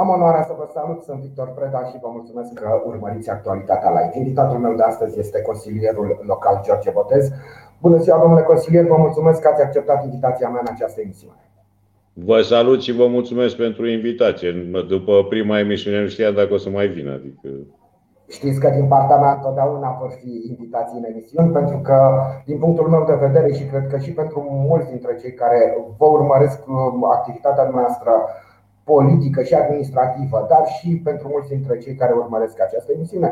Am onoarea să vă salut, sunt Victor Preda și vă mulțumesc că urmăriți Actualitatea Live. Invitatul meu de astăzi este consilierul local George Botez. Bună ziua, domnule consilier, vă mulțumesc că ați acceptat invitația mea în această emisiune. Vă salut și vă mulțumesc pentru invitație. După prima emisiune nu știam dacă o să mai vin, adică... Știți că din partea mea întotdeauna vor fi invitații în emisiuni, pentru că din punctul meu de vedere și cred că și pentru mulți dintre cei care vă urmăresc activitatea noastră politică și administrativă, dar și pentru mulți dintre cei care urmăresc această emisiune,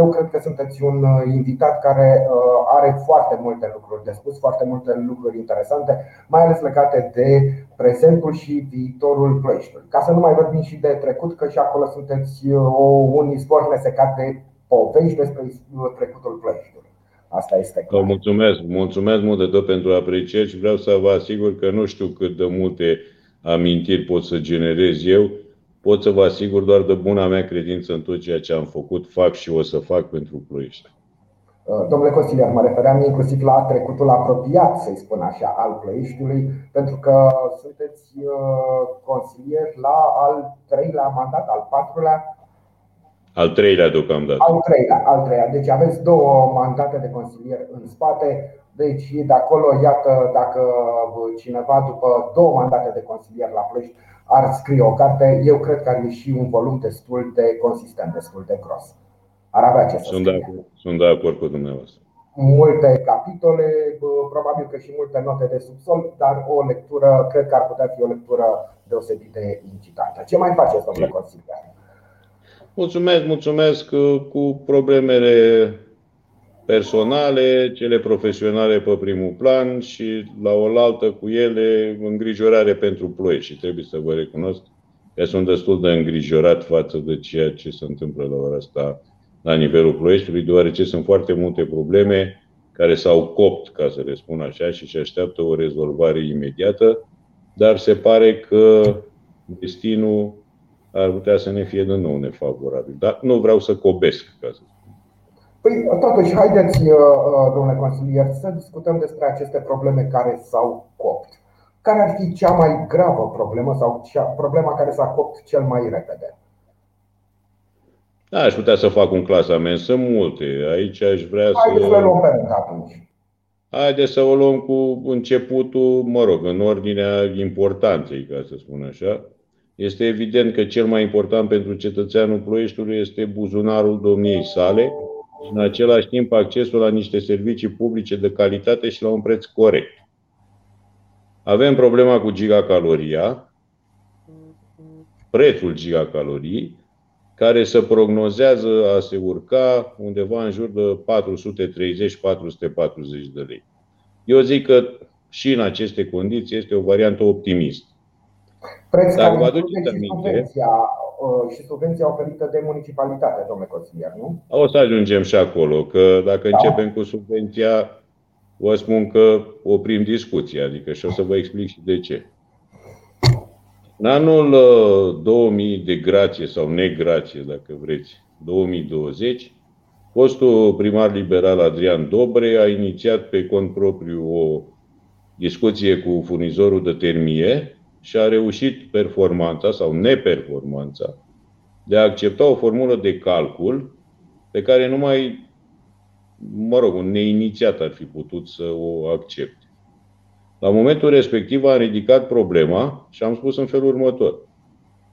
eu cred că sunteți un invitat care are foarte multe lucruri de spus, foarte multe lucruri interesante, mai ales legate de prezentul și viitorul Ploieștiului. Ca să nu mai vorbim și de trecut, că și acolo sunteți un izvor nesecat de povești despre trecutul Ploieștiului. Asta este clar. Mulțumesc mult de tot pentru aprecieri și vreau să vă asigur că nu știu cât de multe amintiri pot să generez eu. Pot să vă asigur doar de buna mea credință în tot ceea ce am făcut, fac și o să fac pentru Ploiești. Domnule consilier, mă refeream inclusiv la trecutul apropiat, să-i spun așa, al Ploieștiului, pentru că sunteți consilier la al treilea mandat, al patrulea? Al treilea deocamdată. Al treilea. Deci aveți două mandate de consilier în spate. Deci de acolo, iată, dacă cineva după două mandate de consilier la Ploiești ar scrie o carte, eu cred că ar ieși un volum destul de consistent, destul de gros. Ar avea ce să scrie. Sunt de acord cu dumneavoastră. Multe capitole, probabil că și multe note de subsol, dar o lectură, cred că ar putea fi o lectură deosebit de incitantă. Ce mai faceți, domnule consilier? Mulțumesc cu problemele personale, cele profesionale pe primul plan și la oaltă cu ele îngrijorare pentru Ploiești și trebuie să vă recunosc că sunt destul de îngrijorat față de ceea ce se întâmplă la ora asta la nivelul Ploieștiului, deoarece sunt foarte multe probleme care s-au copt, ca să le spun așa, și se așteaptă o rezolvare imediată, dar se pare că destinul ar putea să ne fie de nou nefavorabil. Dar nu vreau să cobesc, ca să spun. Păi, totuși, haideți, domnule consilier, să discutăm despre aceste probleme care s-au copt. Care ar fi cea mai gravă problemă sau problema care s-a copt cel mai repede? Da, aș putea să fac un clasament, sunt multe. Aici aș vrea să le luăm pe rând atunci. Haideți să o luăm cu începutul, în ordinea importanței, ca să spun așa. Este evident că cel mai important pentru cetățeanul Ploieștiului este buzunarul domniei sale, și în același timp accesul la niște servicii publice de calitate și la un preț corect. Avem problema cu gigacaloria, prețul gigacaloriei, care se prognozează a se urca undeva în jur de 430-440 de lei. Eu zic că și în aceste condiții este o variantă optimistă. Preț care și subvenția oferită de municipalitate, domnule consilier, nu? O să ajungem și acolo, că dacă începem cu subvenția, vă spun că oprim discuția, adică și o să vă explic și de ce. În anul 2000 de grație sau negrație, dacă vreți, 2020, fostul primar liberal Adrian Dobrei a inițiat pe cont propriu o discuție cu furnizorul de termie și a reușit performanța sau neperformanța de a accepta o formulă de calcul pe care numai, un neinițiat ar fi putut să o accepte. La momentul respectiv am ridicat problema și am spus în felul următor.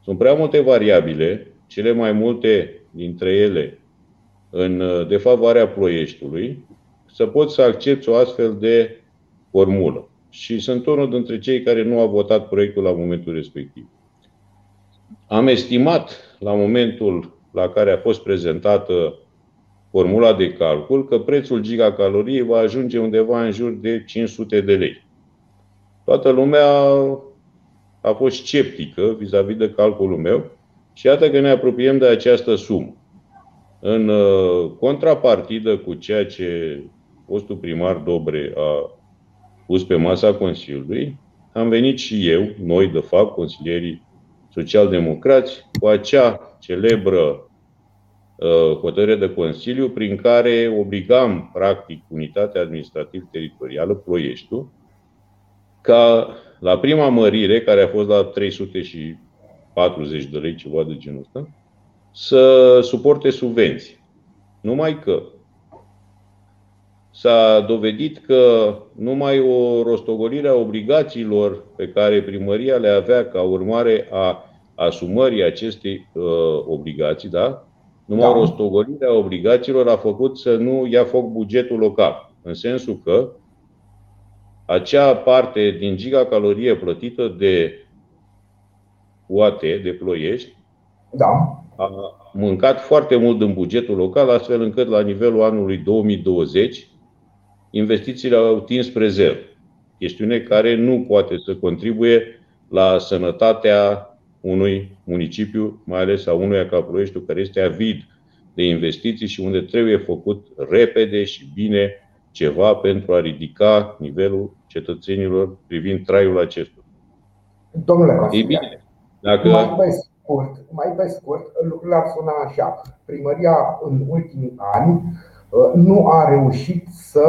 Sunt prea multe variabile, cele mai multe dintre ele în defavoarea Ploieștiului, să pot să accepți o astfel de formulă. Și sunt unul dintre cei care nu a votat proiectul la momentul respectiv. Am estimat la momentul la care a fost prezentată formula de calcul că prețul gigacaloriei va ajunge undeva în jur de 500 de lei. Toată lumea a fost sceptică vis-a-vis de calculul meu și iată că ne apropiem de această sumă. În contrapartidă cu ceea ce fostul primar Dobre a pus pe masa Consiliului, am venit și eu, noi de fapt, consilierii social-democrați, cu acea celebră hotărâre de Consiliu prin care obligam, practic, unitatea administrativ-teritorială, Ploieștiul, ca la prima mărire, care a fost la 300 și 40 de lei, ceva de genul ăsta, să suporte subvenții. Numai că s-a dovedit că numai o rostogolire a obligațiilor pe care primăria le avea ca urmare a asumării acestei obligații, da? Numai rostogolirea obligațiilor a făcut să nu ia foc bugetul local. În sensul că acea parte din gigacalorie plătită de UAT, de Ploiești, a mâncat foarte mult în bugetul local, astfel încât la nivelul anului 2020 investițiile au tins spre zero. Chestiune care nu poate să contribuie la sănătatea unui municipiu, mai ales a unuia ca Ploieștiul, care este avid de investiții și unde trebuie făcut repede și bine ceva pentru a ridica nivelul cetățenilor privind traiul acestul. Domnule Consiliu, dacă... mai pe scurt, lucrurile ar suna așa. Primăria în ultimii ani nu a reușit să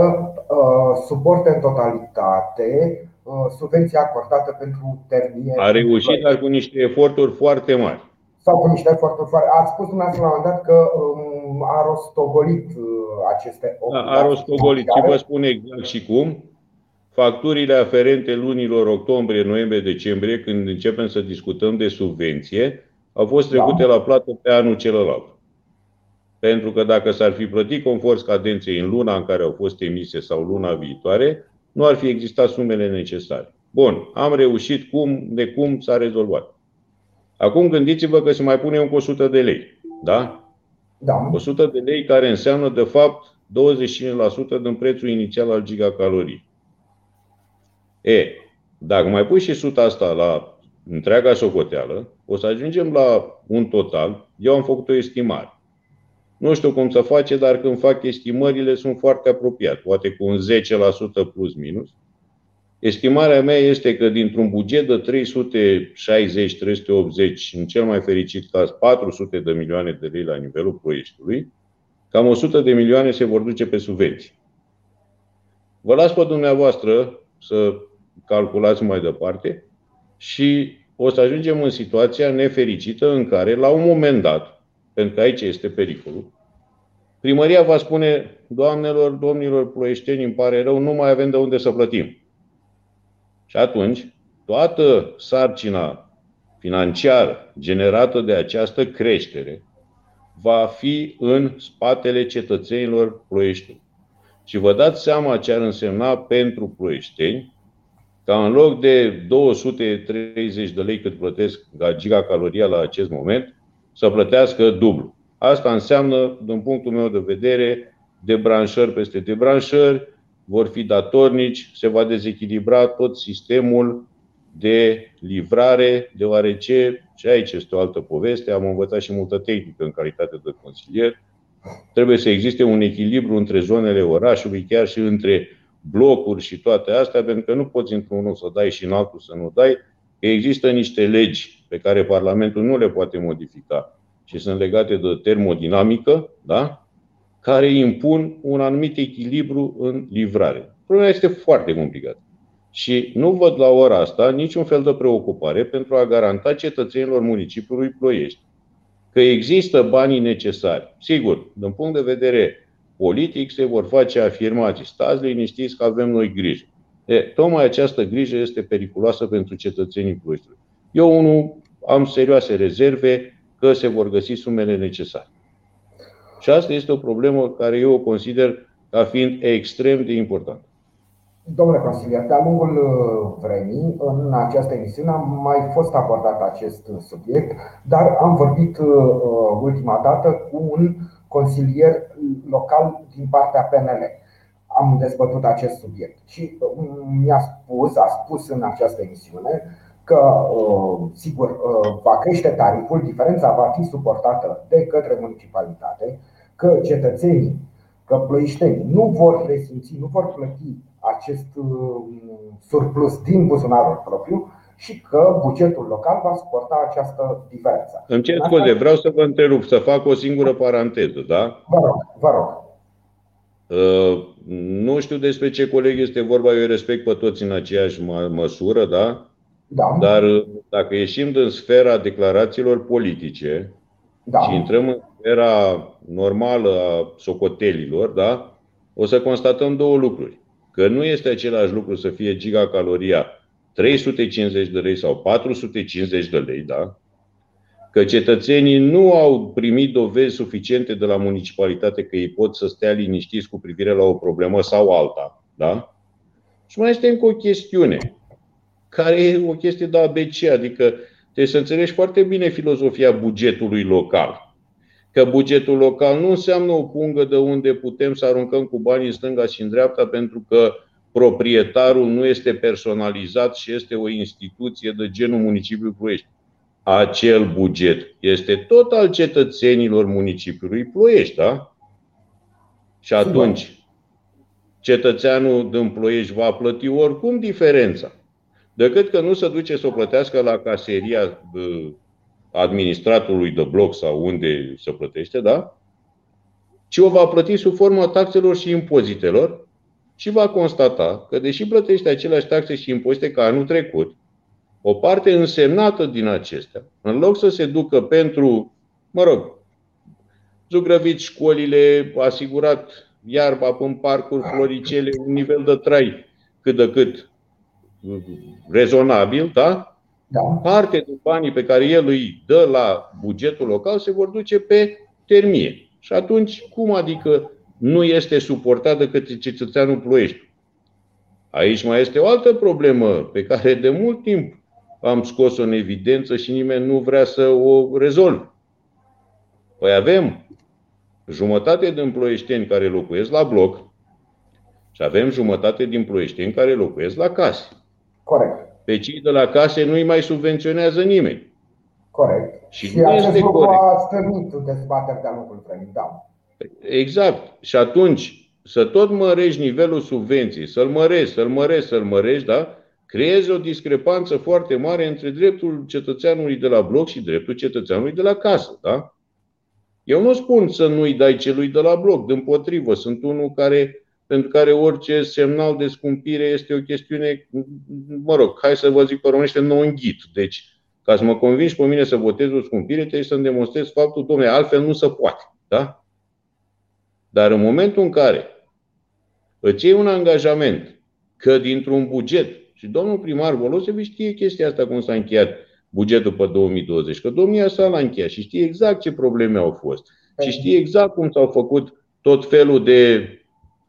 suporte în totalitate subvenția acordată pentru terminie. A reușit, dar cu niște eforturi foarte mari. Ați spus dumneavoastră la un moment dat că a rostogolit aceste obligații. Da, a rostogolit. Și vă spun exact și cum. Facturile aferente lunilor octombrie, noiembrie, decembrie, când începem să discutăm de subvenție, au fost trecute la plată pe anul celălalt. Pentru că dacă s-ar fi plătit conform cadenței în luna în care au fost emise sau luna viitoare, nu ar fi existat sumele necesare. Bun, am reușit de cum s-a rezolvat. Acum gândiți-vă că se mai pune încă 100 de lei. Da? Da. 100 de lei care înseamnă, de fapt, 25% din prețul inițial al gigacalorii. Dacă mai pui și 100 asta la întreaga socoteală, o să ajungem la un total. Eu am făcut o estimare. Nu știu cum să face, dar când fac estimările sunt foarte apropiat, poate cu un 10% plus minus. Estimarea mea este că dintr-un buget de 360-380, în cel mai fericit caz 400 de milioane de lei la nivelul Ploieștiului, cam 100 de milioane se vor duce pe subvenții. Vă las pe dumneavoastră să calculați mai departe și o să ajungem în situația nefericită în care, la un moment dat, pentru că aici este pericolul, primăria va spune: doamnelor, domnilor ploieșteni, îmi pare rău, nu mai avem de unde să plătim. Și atunci, toată sarcina financiară generată de această creștere va fi în spatele cetățenilor ploieșteni. Și vă dați seama ce ar însemna pentru ploieșteni ca în loc de 230 de lei cât plătesc gigacaloria la acest moment, să plătească dublu. Asta înseamnă, din punctul meu de vedere, debranșări peste debranșări, vor fi datornici, se va dezechilibra tot sistemul de livrare, deoarece, și aici este o altă poveste, am învățat și multă tehnică în calitate de consilier, trebuie să existe un echilibru între zonele orașului, chiar și între blocuri și toate astea, pentru că nu poți într-unul să dai și în altul să nu dai, că există niște legi pe care Parlamentul nu le poate modifica și sunt legate de termodinamică, da? Care impun un anumit echilibru în livrare. Problema este foarte complicată. Și nu văd la ora asta niciun fel de preocupare pentru a garanta cetățenilor municipiului Ploiești că există banii necesari. Sigur, din punct de vedere politic se vor face afirmații. Stați liniștiți că avem noi grijă. Tocmai această grijă este periculoasă pentru cetățenii Ploieștiului. Eu unul am serioase rezerve că se vor găsi sumele necesare. Și asta este o problemă care eu o consider ca fiind extrem de importantă. Domnule consilier, de-a lungul vremii, în această emisiune, a mai fost abordat acest subiect, dar am vorbit ultima dată cu un consilier local din partea PNL. Am dezbătut acest subiect și a spus în această emisiune că, sigur, va crește tariful, diferența va fi suportată de către municipalitate, că cetățenii, că ploieștenii nu vor resimți, nu vor plăti acest surplus din buzunarul propriu și că bugetul local va suporta această diferență. Îmi cer scuze, vreau să vă întrerup, să fac o singură paranteză, da? Vă rog. Nu știu despre ce coleg este vorba, eu respect pe toți în aceeași măsură, da? Da. Dar dacă ieșim din sfera declarațiilor politice, da, și intrăm în sfera normală a socotelilor, da, o să constatăm două lucruri. Că nu este același lucru să fie gigacaloria 350 de lei sau 450 de lei, da? Că cetățenii nu au primit dovezi suficiente de la municipalitate că ei pot să stea liniștiți cu privire la o problemă sau alta, da? Și mai este încă o chestiune, care e o chestie de ABC, adică trebuie să înțelegi foarte bine filozofia bugetului local. Că bugetul local nu înseamnă o pungă de unde putem să aruncăm cu banii în stânga și în dreapta, pentru că proprietarul nu este personalizat și este o instituție de genul municipiului Ploiești. Acel buget este tot al cetățenilor municipiului Ploiești, da? Și atunci cetățeanul din Ploiești va plăti oricum diferența, decât că nu se duce să o plătească la caseria administratului de bloc sau unde se plătește, da? Ci o va plăti sub forma taxelor și impozitelor și va constata că, deși plătește aceleași taxe și impozite ca anul trecut, o parte însemnată din acestea, în loc să se ducă pentru, zugrăvit școlile, asigurat iarba până în parcuri, floricele, un nivel de trai cât de cât rezonabil, da? Da. Parte din banii pe care el îi dă la bugetul local se vor duce pe termie. Și atunci, cum adică nu este suportat de către cetățeanul Ploiești? Aici mai este o altă problemă pe care de mult timp am scos-o în evidență și nimeni nu vrea să o rezolve. Păi avem jumătate din ploieșteni care locuiesc la bloc și avem jumătate din ploieșteni care locuiesc la case. Corect. Pe cei de la case nu îi mai subvenționează nimeni. Corect. Și nu acest este lucru corect. A stârnit dezbateri de-a lungul vremii, da. Exact. Și atunci, să tot mărești nivelul subvenției, să-l mărești, da? Creezi o discrepanță foarte mare între dreptul cetățeanului de la bloc și dreptul cetățeanului de la casă, da? Eu nu spun să nu-i dai celui de la bloc, dimpotrivă, sunt unul pentru care orice semnal de scumpire este o chestiune, hai să vă zic pe românește, nou înghit. Deci, ca să mă convingi pe mine să votez o scumpire, trebuie să-mi demonstrez faptul, dom'le, altfel nu se poate, da? Dar în momentul în care îți iei un angajament că dintr-un buget, și domnul primar Volosevic știe chestia asta, cum s-a încheiat bugetul pe 2020, că domnia sa l-a încheiat și știe exact ce probleme au fost și știe exact cum s-au făcut tot felul de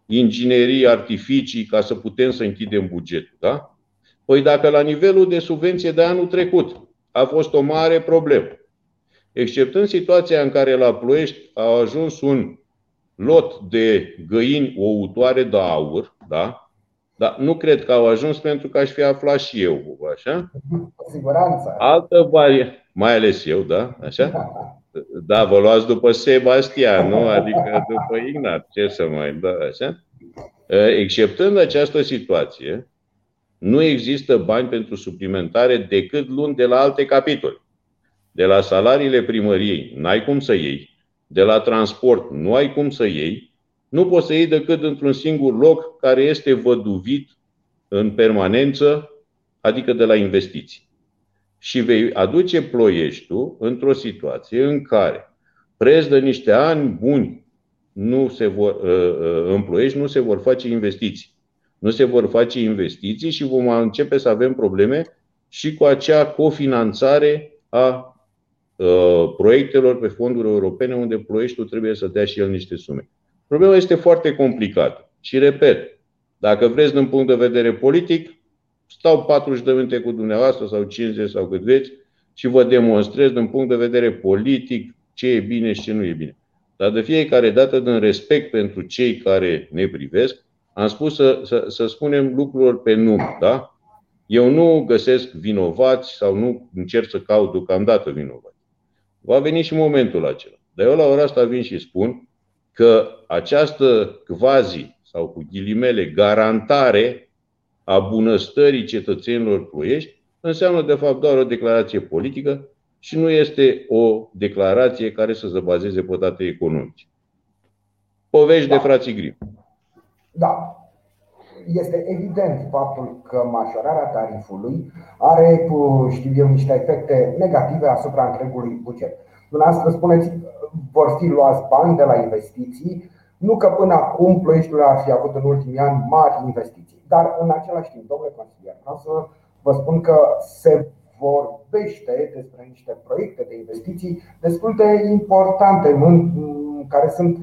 inginerii, artificii ca să putem să închidem bugetul, da? Păi dacă la nivelul de subvenție de anul trecut a fost o mare problemă, exceptând situația în care la Ploiești a ajuns un lot de găini ouătoare de aur, da? Dar nu cred că au ajuns pentru că aș fi aflat și eu, așa? Cu siguranță. Altă variantă, mai ales eu, da? Așa? Da, vă luați după Sebastian, nu? Adică după Ignat, ce să mai, da, așa? Exceptând această situație, nu există bani pentru suplimentare decât luni de la alte capitole. De la salariile primăriei n-ai cum să iei. De la transport nu ai cum să iei, nu poți să iei decât într-un singur loc care este văduvit în permanență, adică de la investiții. Și vei aduce Ploieștiul într-o situație în care preț de niște ani buni în Ploiești nu se vor face investiții. Nu se vor face investiții și vom începe să avem probleme și cu acea cofinanțare a proiectelor pe fonduri europene, unde Ploieștiul trebuie să dea și el niște sume. Problema este foarte complicată și, repet, dacă vreți din punct de vedere politic, stau 40 de minute cu dumneavoastră sau 50 sau cât vreți și vă demonstrez din punct de vedere politic ce e bine și ce nu e bine. Dar de fiecare dată, din respect pentru cei care ne privesc, am spus să spunem lucrurilor pe nume, da? Eu nu găsesc vinovați sau nu încerc să caut deocamdată vinovați. Va veni și momentul acela. Dar eu la ora asta vin și spun că această quasi sau cu ghilimele garantare a bunăstării cetățenilor Ploiești înseamnă de fapt doar o declarație politică și nu este o declarație care să se bazeze pe date economice. Povești de frații Grimm. Da. este evident faptul că majorarea tarifului are, știu eu, niște efecte negative asupra întregului buget. Dumneavoastră spuneți, vor fi luați bani de la investiții, nu că până acum Ploieștiul ar fi avut în ultimii ani mari investiții. Dar în același timp, domnule consilier, vreau să vă spun că se vorbește despre niște proiecte de investiții destul de importante, care sunt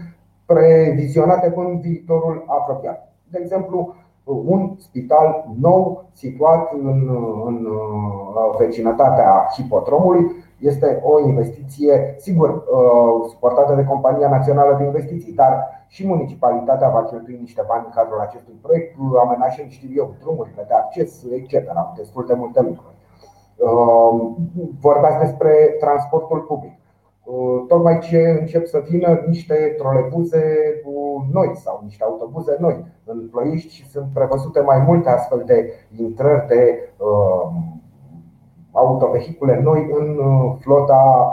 previzionate în viitorul apropiat. De exemplu, un spital nou situat în vecinătatea Hipodromului este o investiție, sigur, suportată de Compania Națională de Investiții, dar și municipalitatea va cheltui niște bani în cadrul acestui proiect, amenajând, știu eu, drumurile de acces, etc. Destul de multe lucruri. Vorbeați despre transportul public. Tocmai ce încep să vină niște trolebuze noi sau niște autobuze noi în Ploiești și sunt prevăzute mai multe astfel de intrări de autovehicule noi în flota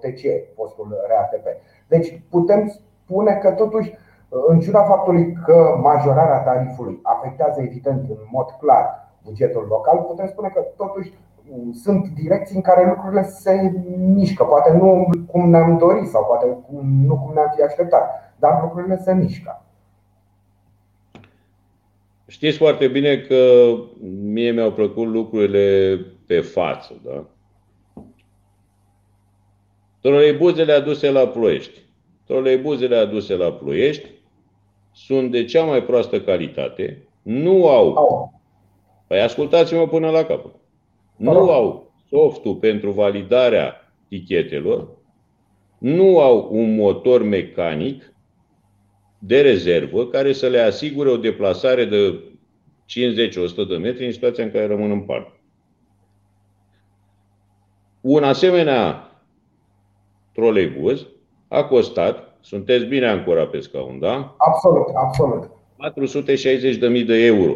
TCE, postul RATP. Deci putem spune că totuși, în ciuda faptului că majorarea tarifului afectează evident în mod clar bugetul local, putem spune că totuși sunt direcții în care lucrurile se mișcă, poate nu cum ne-am dorit sau poate nu cum ne-am fi așteptat, dar lucrurile se mișcă. Știți foarte bine că mie mi-au plăcut lucrurile pe față, da? Troleibuzele aduse la Ploiești. Troleibuzele aduse la Ploiești sunt de cea mai proastă calitate, nu au. Păi ascultați-mă până la capăt. Nu au softul pentru validarea tichetelor, nu au un motor mecanic de rezervă care să le asigure o deplasare de 50-100 de metri în situația în care rămân în parc. Un asemenea troleibuz a costat, sunteți bine ancorat pe scaun, da? Absolut, absolut. 460.000 de euro.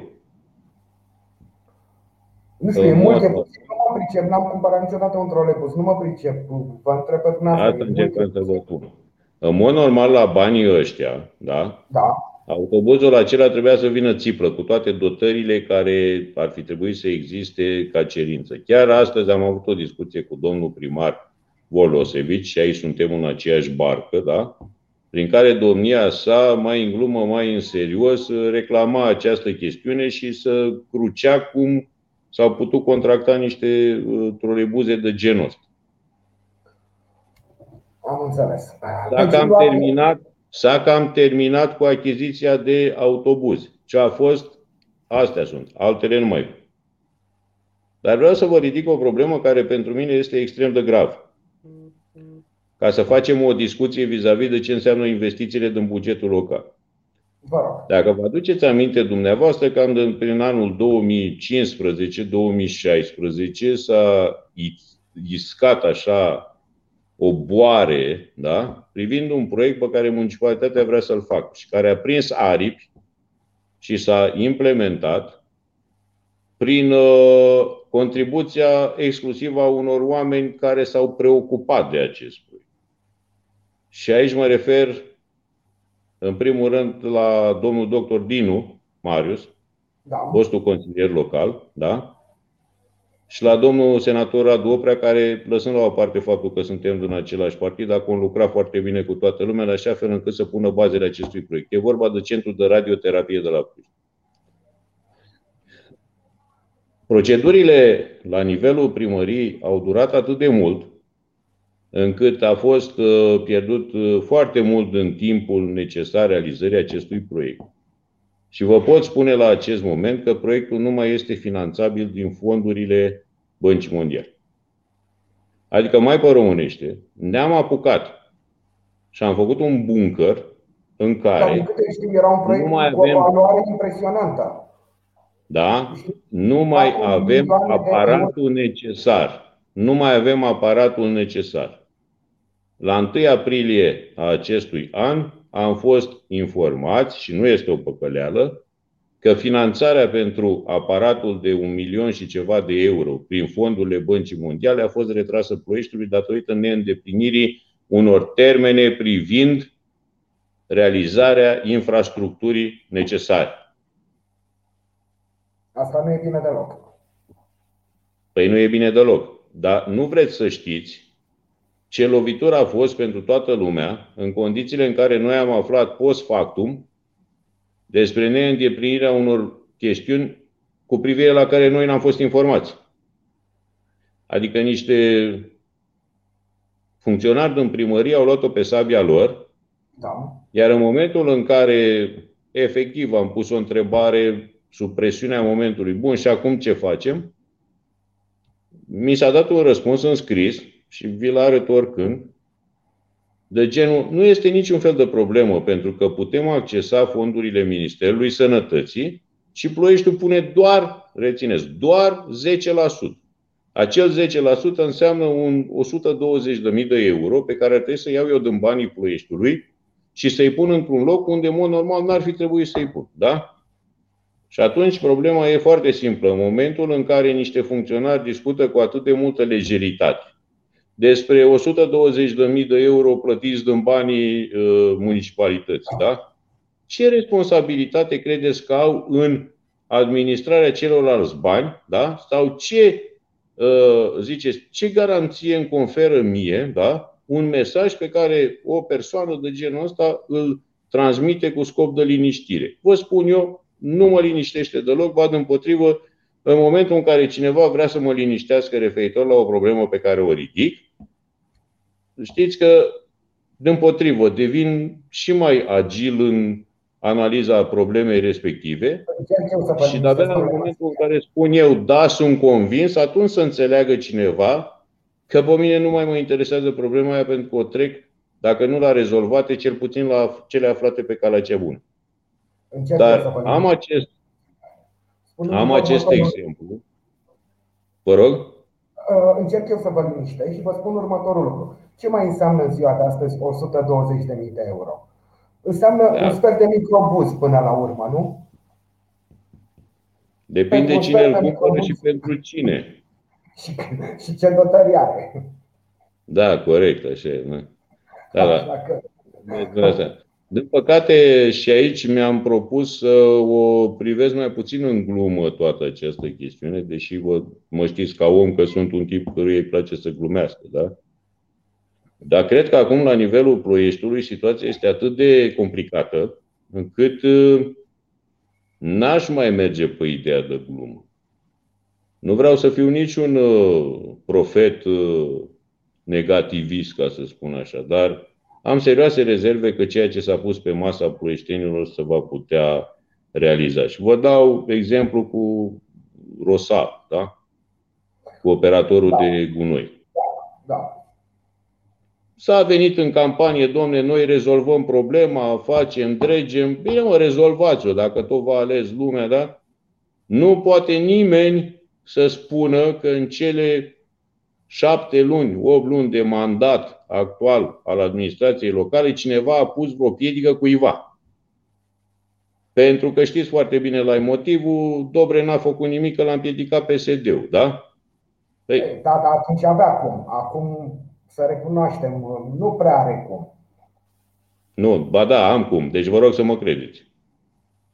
Nu știu, e mult, e puțin, nu mă pricep, n-am cumpărat niciodată un troleibuz, nu mă pricep, vă întreb pe dumneavoastră. În mod normal, la banii ăștia, da? Autobuzul acela trebuia să vină țiplă, cu toate dotările care ar fi trebuit să existe ca cerință. Chiar astăzi am avut o discuție cu domnul primar Volosevic și aici suntem în aceeași barcă, da? Prin care domnia sa, mai în glumă, mai în serios, reclama această chestiune și să crucea cum s-au putut contracta niște troleibuze de genul ăsta. Am înțeles. S-a cam terminat cu achiziția de autobuze. Ce a fost, astea sunt. Altele nu mai vin. Dar vreau să vă ridic o problemă care pentru mine este extrem de grav. Ca să facem o discuție vis-a-vis de ce înseamnă investițiile din bugetul local. Dacă vă aduceți aminte dumneavoastră, cam prin anul 2015-2016 s-a iscat așa o boare, da? Privind un proiect pe care municipalitatea vrea să-l facă și care a prins aripi și s-a implementat prin contribuția exclusivă a unor oameni care s-au preocupat de acest proiect. Și aici mă refer în primul rând la domnul doctor Dinu, Marius, fostul consilier local, da? Și la domnul senator Radu Oprea, care, lăsând la o parte faptul că suntem din același partid, a conlucrat foarte bine cu toată lumea, în așa fel încât să pună bazele acestui proiect. E vorba de Centrul de Radioterapie de la Ploiești. Procedurile la nivelul primării au durat atât de mult, încât a fost pierdut foarte mult din timpul necesar realizării acestui proiect. Și vă pot spune la acest moment că proiectul nu mai este finanțabil din fondurile Băncii Mondiale. Adică, mai pe românește, ne-am apucat și am făcut un bunker în care nu mai avem o valoare impresionantă. Da? Nu mai avem aparatul necesar. Nu mai avem aparatul necesar. La 1 aprilie a acestui an am fost informați, și nu este o păcăleală, că finanțarea pentru aparatul de 1 milion și ceva de euro prin fondurile Băncii Mondiale a fost retrasă Ploieștiului datorită neîndeplinirii unor termene privind realizarea infrastructurii necesare. Asta nu e bine deloc. Păi nu e bine deloc. Dar nu vreți să știți ce lovitură a fost pentru toată lumea în condițiile în care noi am aflat post factum despre neîndeplinirea unor chestiuni cu privire la care noi n-am fost informați. Adică niște funcționari din primărie au luat-o pe sabia lor, da. Iar în momentul în care efectiv am pus o întrebare sub presiunea momentului, bun, și acum ce facem? Mi s-a dat un răspuns în scris și vi-l arăt oricând, de genul, nu este niciun fel de problemă, pentru că putem accesa fondurile Ministerului Sănătății și Ploieștiul pune doar, rețineți, doar 10%. Acel 10% înseamnă 120.000 de euro pe care ar trebui să iau eu din banii Ploieștiului și să-i pun într-un loc unde, în mod normal, n-ar fi trebuit să-i pun. Da? Și atunci problema e foarte simplă. În momentul în care niște funcționari discută cu atât de multă lejeritate despre 120.000 de euro plătiți din banii municipalității, da? Ce responsabilitate credeți că au în administrarea celorlalți bani, da? Sau ce, ziceți, ce garanție îmi conferă mie, da? Un mesaj pe care o persoană de genul ăsta îl transmite cu scop de liniștire. Vă spun eu, nu mă liniștește deloc, ba dimpotrivă, în momentul în care cineva vrea să mă liniștească referitor la o problemă pe care o ridic, știți că dimpotrivă devin și mai agil în analiza problemei respective și de-abia în momentul în care spun eu, da, sunt convins, atunci să înțeleagă cineva că pe mine nu mai mă interesează problema aia pentru că o trec, dacă nu la rezolvate, cel puțin la cele aflate pe calea cea bună. Dar am acest exemplu. Vă rog? Încerc eu să vă liniștesc și vă spun următorul lucru. Ce mai înseamnă în ziua de astăzi 120.000 de euro? Înseamnă un sfert de microbuz până la urmă, nu? Depinde cine îl cumpără și pentru cine. Și ce dotări are. Da, corect, așa e. Da. Din păcate și aici mi-am propus să o privesc mai puțin în glumă toată această chestiune, deși mă știți ca om că sunt un tip căruia îi place să glumească, da? Dar cred că acum la nivelul Ploieștiului situația este atât de complicată încât n-aș mai merge pe ideea de glumă. Nu vreau să fiu niciun profet negativist, ca să spun așa, dar am serioase rezerve că ceea ce s-a pus pe masa ploieștenilor se va putea realiza. Și vă dau exemplu cu Rosal, da? Cu operatorul de gunoi. Da. S-a venit în campanie, domne, noi rezolvăm problema, facem, dregem. Bine, mă, rezolvați-o, dacă tot v-a ales lumea, da? Nu poate nimeni să spună că în cele 7 luni, 8 luni de mandat actual al administrației locale, cineva a pus vreo piedică cuiva. Pentru că știți foarte bine la motivul, Dobrei n-a făcut nimic, că l-a împiedicat PSD-ul, da? Da, atunci avea cum. Acum... să recunoaștem, nu prea are cum. Nu, ba da, am cum. Deci vă rog să mă credeți.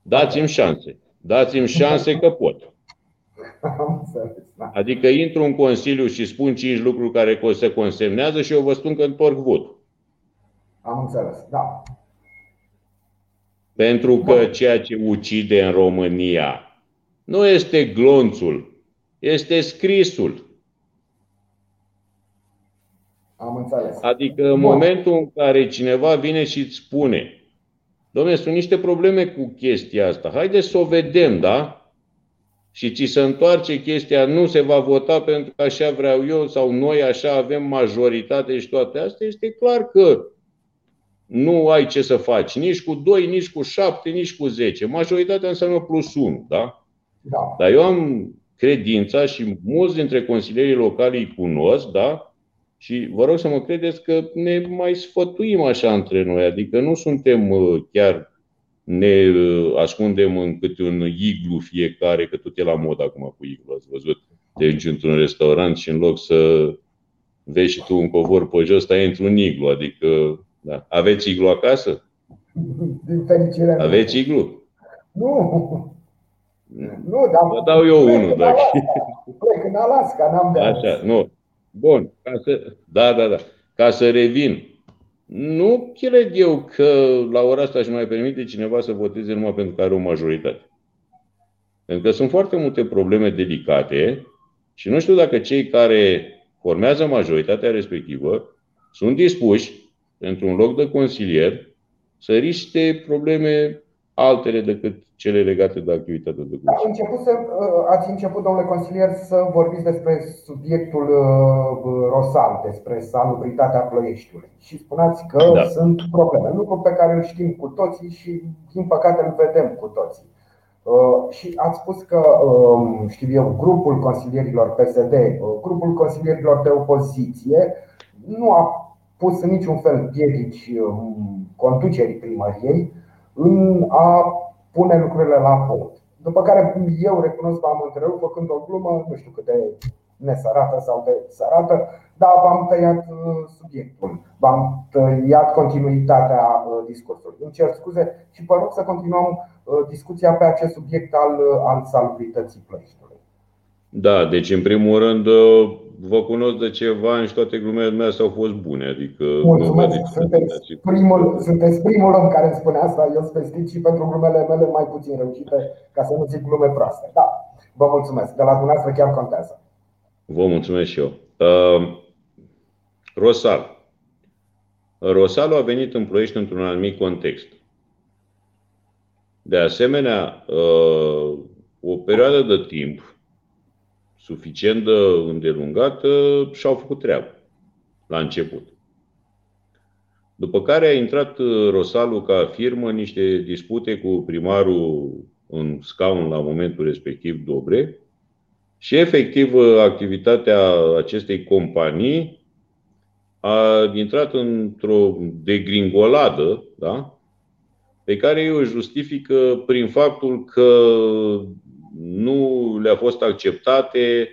Dați-mi șanse. Dați-mi șanse că pot. Adică intru în consiliu și spun 5 lucruri care se consemnează și eu vă spun că întorc votul. Am înțeles, da. Pentru că ceea ce ucide în România nu este glonțul, este scrisul. Am înțeles. Adică în momentul în care cineva vine și îți spune, dom'le, sunt niște probleme cu chestia asta, haideți să o vedem, da? Și ți se întoarce chestia, nu se va vota pentru că așa vreau eu sau noi așa avem majoritate și toate astea, este clar că nu ai ce să faci, nici cu 2, nici cu 7, nici cu 10. Majoritatea înseamnă plus 1, da? Da. Dar eu am credința și mulți dintre consilierii locali îi cunosc, da? Și vă rog să mă credeți că ne mai sfătuim așa între noi, adică nu suntem chiar, ne ascundem în câte un iglu fiecare, că tot e la mod acum cu iglu, ați văzut. Te duci într-un restaurant și în loc să vezi și tu un covor pe jos, stai într-un iglu, adică, da. Aveți iglu acasă? Din fericire. Aveți iglu? Nu! Nu, dar vă dau eu unul, dacă. Plec în Alaska, n-am de așa, nu. Bun, da. Ca să revin. Nu cred eu că la ora asta își mai permite cineva să voteze numai pentru că are o majoritate. Pentru că sunt foarte multe probleme delicate și nu știu dacă cei care formează majoritatea respectivă sunt dispuși, pentru un loc de consilier, să riște probleme altele decât cele legate de activitatea de consilier. Ați început, domnule consilier, să vorbiți despre subiectul Rosal, despre salubritatea Ploieștiului. Și spuneați că sunt probleme, lucru pe care îl știm cu toții și, din păcate, îl vedem cu toții. Și ați spus că, știu eu, grupul consilierilor PSD, grupul consilierilor de opoziție nu a pus în niciun fel piedici conducerii primăriei în a pune lucrurile la punct. După care eu recunosc că am întrerupt făcând o glumă, nu știu cât de nesărată sau de sărată, dar v-am tăiat subiectul, v-am tăiat continuitatea discursului. Îmi cer scuze și vă rog să continuăm discuția pe acest subiect al salubrității Ploieștiului. Da, deci în primul rând vă cunosc de ceva ani și toate glumele mele au fost bune. Adică mulțumesc, sunteți primul om care îmi spune asta. Eu sunt vestit și pentru glumele mele mai puțin reușite, ca să nu zic glume proaste. Da, vă mulțumesc, de la dumneavoastră chiar contează. Vă mulțumesc și eu. Rosal. Rosalul a venit în Ploiești într-un anumit context. De asemenea, o perioadă de timp suficient de îndelungată și-au făcut treabă la început. După care a intrat Rosalul ca firmă în niște dispute cu primarul în scaun la momentul respectiv, Dobrei, și efectiv activitatea acestei companii a intrat într-o degringoladă, da? Pe care eu o justifică prin faptul că nu le-a fost acceptate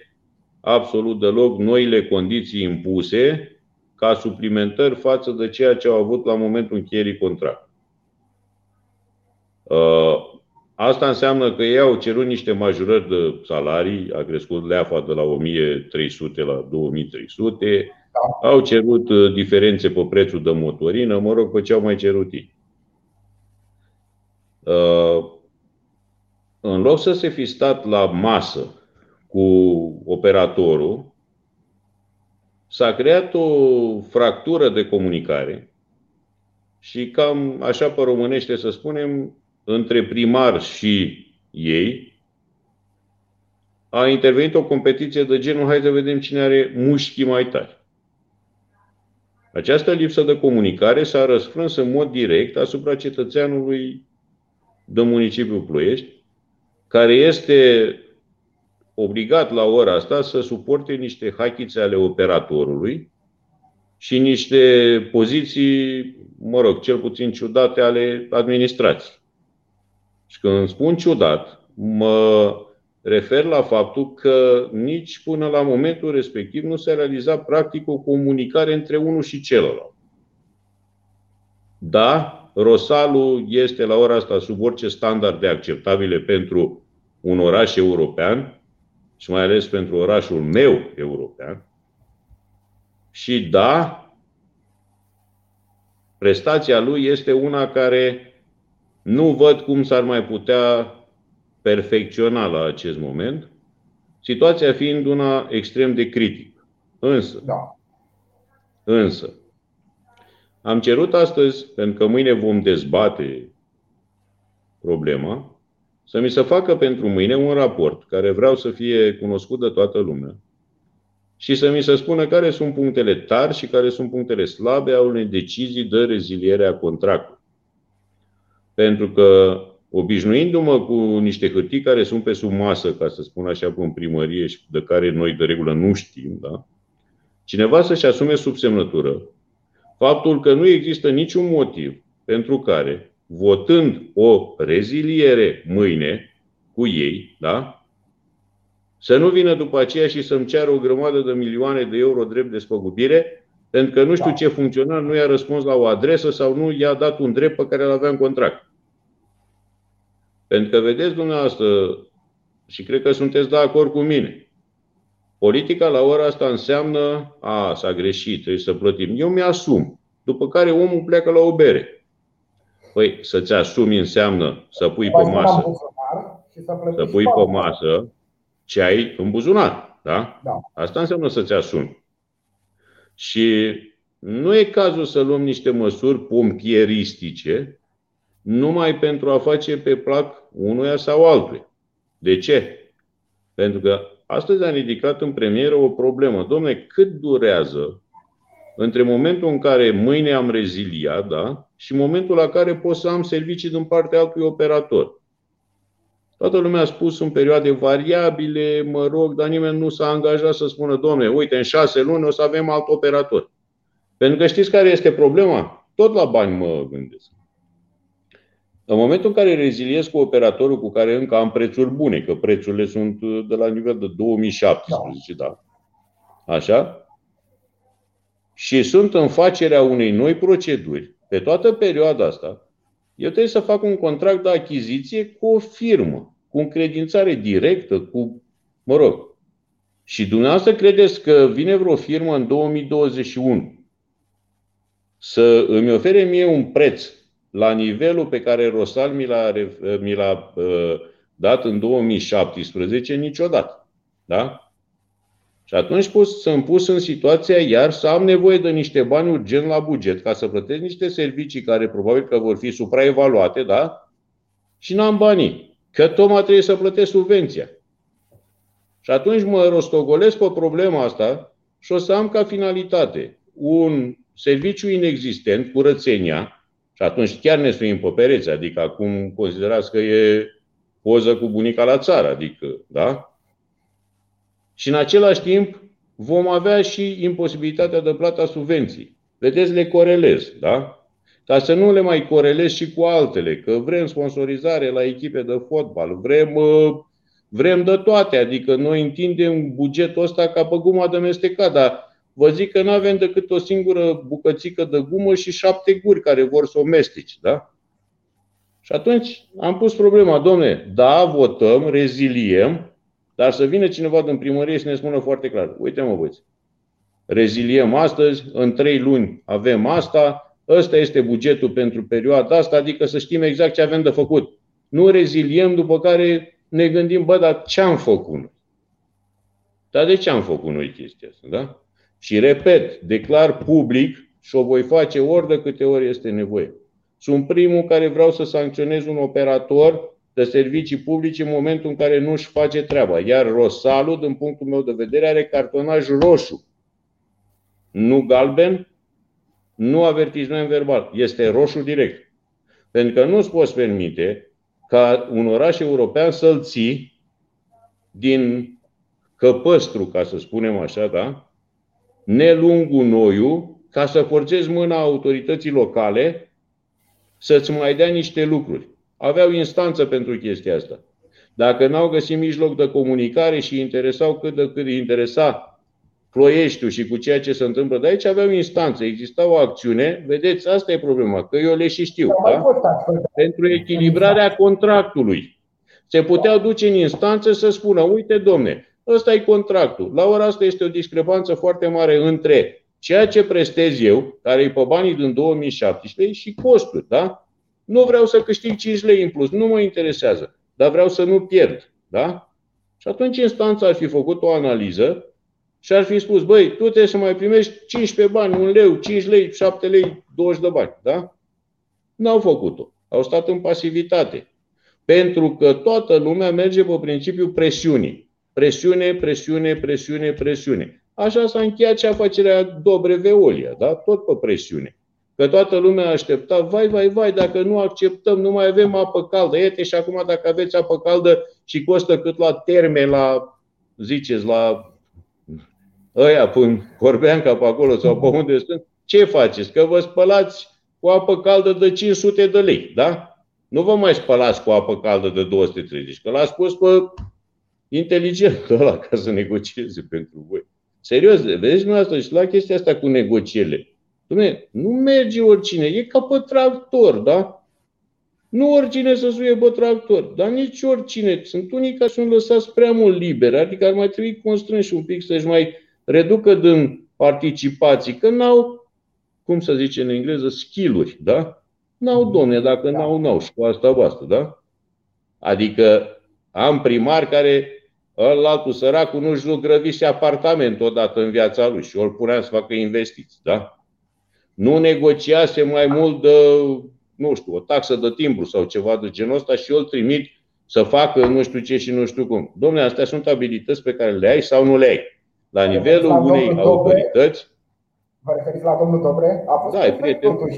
absolut deloc noile condiții impuse ca suplimentări față de ceea ce au avut la momentul încheierii contractului. Asta înseamnă că ei au cerut niște majorări de salarii, a crescut leafa de la 1300 la 2300, au cerut diferențe pe prețul de motorină, mă rog, pe ce au mai cerut ei. În loc să se fi stat la masă cu operatorul, s-a creat o fractură de comunicare și cam așa pe românește să spunem, între primar și ei a intervenit o competiție de genul hai să vedem cine are mușchii mai tari. Această lipsă de comunicare s-a răsfrâns în mod direct asupra cetățeanului de municipiul Ploiești, care este obligat la ora asta să suporte niște hachițe ale operatorului și niște poziții, mă rog, cel puțin ciudate ale administrației. Și când spun ciudat, mă refer la faptul că nici până la momentul respectiv nu s-a realizat practic o comunicare între unul și celălalt. Da, Rosalul este la ora asta sub orice standarde acceptabile pentru un oraș european și mai ales pentru orașul meu european. Și da, prestația lui este una care nu văd cum s-ar mai putea perfecționa la acest moment, situația fiind una extrem de critică. Însă, am cerut astăzi, pentru că mâine vom dezbate problema, să mi se facă pentru mâine un raport care vreau să fie cunoscut de toată lumea și să mi se spună care sunt punctele tari și care sunt punctele slabe ale unei decizii de reziliere a contractului. Pentru că, obișnuindu-mă cu niște hârtii care sunt pe sub masă, ca să spun așa, în primărie și de care noi de regulă nu știm, da? Cineva să-și asume sub semnătură faptul că nu există niciun motiv pentru care, votând o reziliere mâine cu ei, da, să nu vină după aceea și să-mi ceară o grămadă de milioane de euro drept de despăgubire, pentru că nu știu ce funcționar nu i-a răspuns la o adresă sau nu i-a dat un drept pe care l-avea în contract. Pentru că, vedeți dumneavoastră, și cred că sunteți de acord cu mine. Politica la ora asta înseamnă, a, s-a greșit, trebuie să plătim. Eu mi-asum. După care omul pleacă la o bere. Păi să-ți asumi înseamnă să pui pe masă, să pui pe masă ce ai în buzunar. Da? Da. Asta înseamnă să-ți asumi. Și nu e cazul să luăm niște măsuri pompieristice numai pentru a face pe plac unuia sau altuia. De ce? Pentru că astăzi am ridicat în premieră o problemă. Dom'le, cât durează între momentul în care mâine am reziliat, da, și momentul la care pot să am servicii din partea altui operator? Toată lumea a spus sunt perioade variabile, mă rog, dar nimeni nu s-a angajat să spună, dom'le, uite, în 6 luni o să avem alt operator. Pentru că știți care este problema? Tot la bani mă gândesc. În momentul în care reziliez cu operatorul cu care încă am prețuri bune, că prețurile sunt de la nivel de 2017, da. Așa? Și sunt în facerea unei noi proceduri, pe toată perioada asta, eu trebuie să fac un contract de achiziție cu o firmă, cu încredințare directă, cu, mă rog. Și dumneavoastră credeți că vine vreo firmă în 2021 să îmi ofere mie un preț la nivelul pe care Rosal mi l-a dat în 2017 niciodată. Da? Și atunci sunt pus în situația iar să am nevoie de niște bani urgent la buget ca să plătesc niște servicii care probabil că vor fi supraevaluate, da? Și n-am banii, că tocmai trebuie să plătesc subvenția. Și atunci mă rostogolesc pe problema asta și o să am ca finalitate un serviciu inexistent, curățenia. Și atunci chiar ne suim pe pereți, adică acum considerați că e poză cu bunica la țară, adică, da? Și în același timp vom avea și imposibilitatea de plata subvenții. Vedeți, le corelez, da? Ca să nu le mai corelez și cu altele, că vrem sponsorizare la echipe de fotbal, vrem de toate, adică noi întindem bugetul ăsta ca pe guma de mestecat, dar vă zic că nu avem decât o singură bucățică de gumă și 7 guri care vor să o mesteci, da? Și atunci am pus problema, domne, da, votăm, reziliem, dar să vină cineva din primărie și ne spună foarte clar, uite mă băieți, reziliem astăzi, în 3 luni avem asta, ăsta este bugetul pentru perioada asta, adică să știm exact ce avem de făcut. Nu reziliem, după care ne gândim, bă, dar ce am făcut noi? Dar de ce am făcut noi chestia asta, da? Și repet, declar public și o voi face ori de câte ori este nevoie. Sunt primul care vreau să sancționez un operator de servicii publice în momentul în care nu își face treaba. Iar Rosalul, din punctul meu de vedere, are cartonaj roșu. Nu galben, nu avertisment verbal. Este roșu direct. Pentru că nu-ți poți permite ca un oraș european să-l ții din căpăstru, ca să spunem așa, da? Nelungul noiu, ca să forțezi mâna autorității locale să-ți mai dea niște lucruri. Aveau instanță pentru chestia asta. Dacă n-au găsit mijloc de comunicare și interesau cât de cât interesa Ploieștiul și cu ceea ce se întâmplă de aici, aveau instanță. Exista o acțiune, vedeți, asta e problema, că eu le și știu. Da? Pentru echilibrarea contractului. Se puteau duce în instanță să spună, uite domne, ăsta e contractul. La ora asta este o discrepanță foarte mare între ceea ce prestez eu, care e pe banii din 2017, și costuri. Da? Nu vreau să câștig 5 lei în plus, nu mă interesează, dar vreau să nu pierd. Da? Și atunci instanța ar fi făcut o analiză și ar fi spus, băi, tu trebuie să mai primești 15 bani, 1 leu, 5 lei, 7 lei, 20 de bani. Da? N-au făcut-o. Au stat în pasivitate. Pentru că toată lumea merge pe principiul presiunii. Presiune, presiune, presiune, presiune. Așa s-a încheiat și afacerea Dobre-Veolia, da? Tot pe presiune. Că toată lumea aștepta, vai, vai, vai, dacă nu acceptăm, nu mai avem apă caldă. Iete, și acum dacă aveți apă caldă și costă cât la terme, la, ziceți, la ăia, până Corbeanca pe acolo sau pe unde sunt, ce faceți? Că vă spălați cu apă caldă de 500 de lei, da? Nu vă mai spălați cu apă caldă de 230, că l-ați spus pe inteligent ăla ca să negocieze pentru voi. Serios, vedeți dumneavoastră și la chestia asta cu negocierile. Dom'le, nu merge oricine, e ca pe tractor, da? Nu oricine să suie bă tractor, dar nici oricine. Sunt unii care sunt lăsați prea mult liber, adică ar mai trebui constrânși un pic să-și mai reducă din participații, că n-au, cum să zice în engleză, skill-uri, da? N-au, domne, dacă n-au și cu asta voastră, da? Adică am primari care ălaltul săracul nu-și zugrăvi și apartament odată în viața lui și îl punea să facă investiții, da? Nu negociase mai mult de, nu știu, o taxă de timbru sau ceva de genul ăsta și eu îl trimit să facă nu știu ce și nu știu cum. Dom'le, astea sunt abilități pe care le ai sau nu le ai. La nivelul unei autorități. Vă referiți la domnul Dobrei? A fost totuși.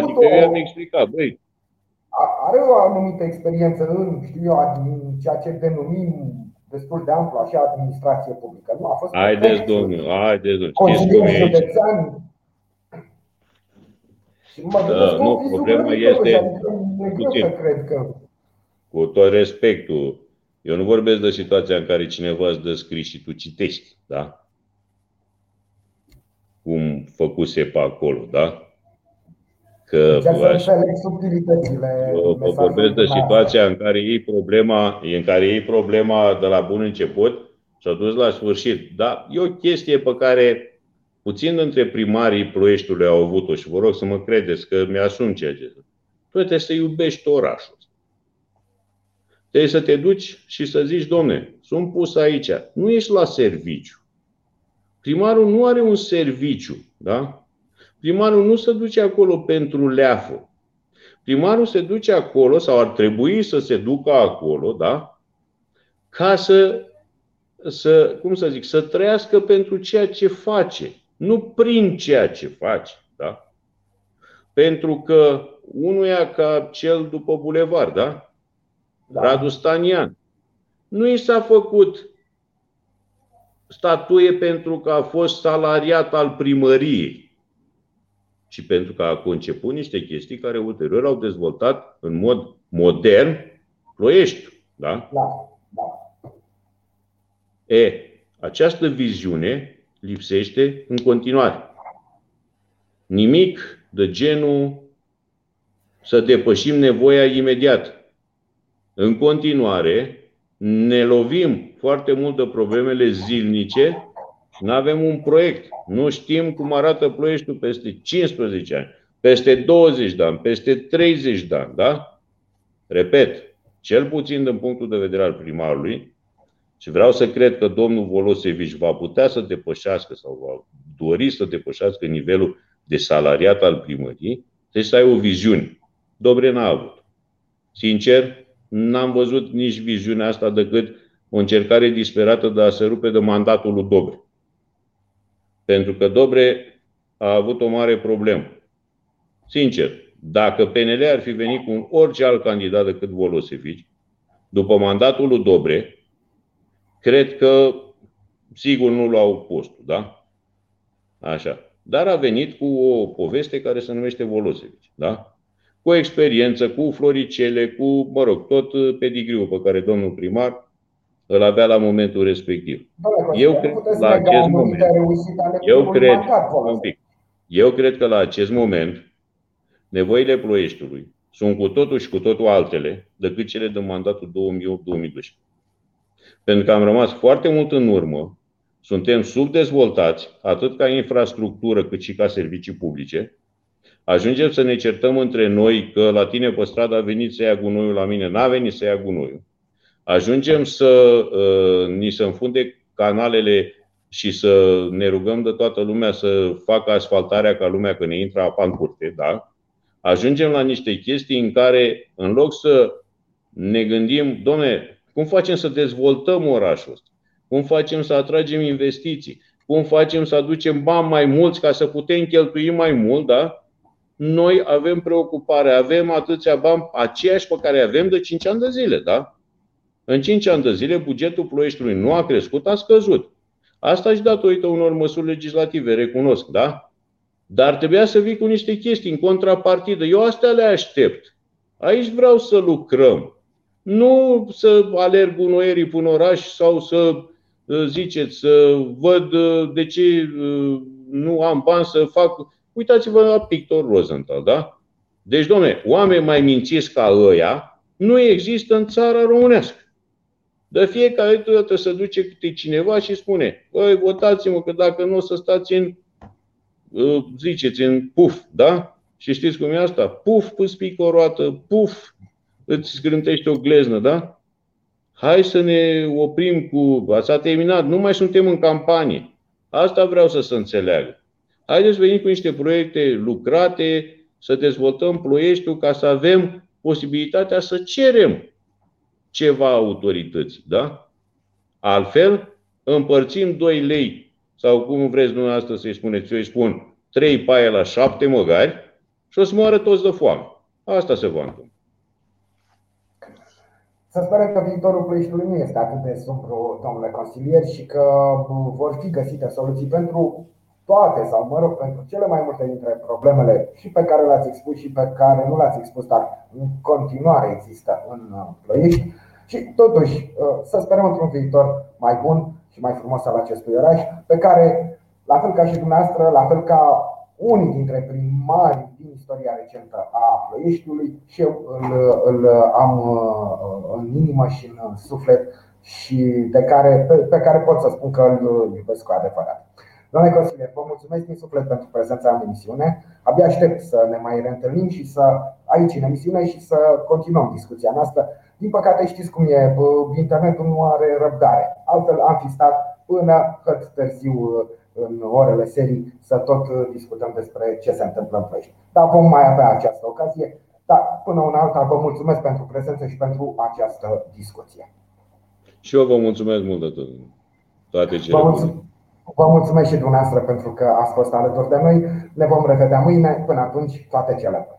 Adică eu i-am explicat, băi. Are o anumită experiență în, știu eu, ceea ce denumim destul de amplu, așa, administrație publică. Nu a fost. Haideți, domnule, haideți. Nu, problema este puțin. Cu tot respectul, eu nu vorbesc de situația în care cineva îți dă scris și tu citești, da? Cum făcuse pe acolo, da? Că vorbesc de situația în care iei problema de la bun început și a dus la sfârșit. Da, e o chestie pe care puțin dintre primarii Ploieștiului au avut-o și vă rog să mă credeți că mi-asum ceea ce zic. Tu trebuie să iubești orașul. Trebuie să te duci și să zici, domne, sunt pus aici. Nu ești la serviciu. Primarul nu are un serviciu, da? Primarul nu se duce acolo pentru leafă. Primarul se duce acolo, sau ar trebui să se ducă acolo, da? Ca să trăiască pentru ceea ce face, nu prin ceea ce face, da? Pentru că unuia ca cel după bulevard, da? Radu Stanian. Nu i s-a făcut statuie pentru că a fost salariat al primăriei, ci pentru că a conceput niște chestii care ulterior au dezvoltat în mod modern Ploieștiul. Da? Da. Această viziune lipsește în continuare. Nimic de genul să depășim nevoia imediat. În continuare ne lovim foarte mult de problemele zilnice. Nu avem un proiect. Nu știm cum arată Ploieștiul peste 15 ani, peste 20 de ani, peste 30 de ani. Da? Repet, cel puțin din punctul de vedere al primarului, și vreau să cred că domnul Volosevic va putea să depășească sau va dori să depășească nivelul de salariat al primăriei, trebuie să ai o viziune. Dobrei n-a avut. Sincer, n-am văzut nici viziunea asta decât o încercare disperată de a se rupe de mandatul lui Dobrei. Pentru că Dobrei a avut o mare problemă. Sincer, dacă PNL ar fi venit cu orice alt candidat decât Volosevic, după mandatul lui Dobrei, cred că sigur nu l-au postul, da? Așa. Dar a venit cu o poveste care se numește Volosevic, da? Cu experiență, cu floricele, cu, mă rog, tot pedigriul pe care domnul primar îl avea la momentul respectiv. Eu cred că la acest moment nevoile Ploieștiului sunt cu totul și cu totul altele decât cele din mandatul 2008-2012. Pentru că am rămas foarte mult în urmă, suntem subdezvoltați, atât ca infrastructură cât și ca servicii publice. Ajungem să ne certăm între noi că la tine pe stradă a venit să ia gunoiul, la mine n-a venit să ia gunoiul. Ajungem să ni se înfunde canalele și să ne rugăm de toată lumea să facă asfaltarea ca lumea că ne intră apa în curte, da? Ajungem la niște chestii în care, în loc să ne gândim, domne, cum facem să dezvoltăm orașul ăsta? Cum facem să atragem investiții? Cum facem să aducem bani mai mulți ca să putem cheltui mai mult, da? Noi avem preocupare, avem atâția bani, aceiași pe care avem de 5 ani de zile, da? În 5 ani de zile, bugetul Ploieștiului nu a crescut, a scăzut. Asta și datorită unor măsuri legislative, recunosc, da? Dar trebuia să vii cu niște chestii în contrapartidă. Eu astea le aștept. Aici vreau să lucrăm. Nu să alerg gunoierii prin oraș sau să ziceți, să văd de ce nu am bani să fac. Uitați-vă la Victor Rosenthal, da? Deci, dom'le, oameni mai mințiți ca ăia nu există în țara românească. De fiecare dată se duce câte cineva și spune: băi, votați-mă, că dacă nu o să stați în, ziceți, în puf, da? Și știți cum e asta? Puf, îți pică o roată, puf, îți scrântește o gleznă, da? Hai să ne oprim cu... S-a terminat, nu mai suntem în campanie. Asta vreau să se înțeleagă. Haideți să venim cu niște proiecte lucrate, să dezvoltăm Ploieștiul ca să avem posibilitatea să cerem ceva autorității, da? Altfel, împărțim 2 lei sau cum vreți dumneavoastră să-i spuneți, eu îi spun 3 paie la 7 măgari și o să moară toți de foame. Asta se va întâmpla. Să sperăm că viitorul Ploieștiului nu este atât de sumbru, domnule consilier, și că vor fi găsite soluții pentru toate, sau mă rog, pentru cele mai multe dintre problemele și pe care le-ați expus și pe care nu le-ați expus, dar în continuare există în Ploiești. Și totuși să sperăm într-un viitor mai bun și mai frumos al acestui oraș, pe care, la fel ca și dumneavoastră, la fel ca unii dintre primarii din istoria recentă a Ploieștiului, și eu îl am în inimă și în suflet și pe care pot să spun că îl iubesc cu adevărat. Doamne consilier, vă mulțumesc din suflet pentru prezența în emisiune. Abia aștept să ne mai reîntâlnim și aici în emisiune și să continuăm discuția noastră. Din păcate știți cum e, internetul nu are răbdare. Altfel am fi stat până cât târziu în orele serii să tot discutăm despre ce se întâmplă în Ploiești. Dar vom mai avea această ocazie. Dar până una alta vă mulțumesc pentru prezență și pentru această discuție. Și eu vă mulțumesc mult de tot. Toate cele bune. Vă mulțumesc și dumneavoastră pentru că ați fost alături de noi. Ne vom revedea mâine. Până atunci, toate cele bune.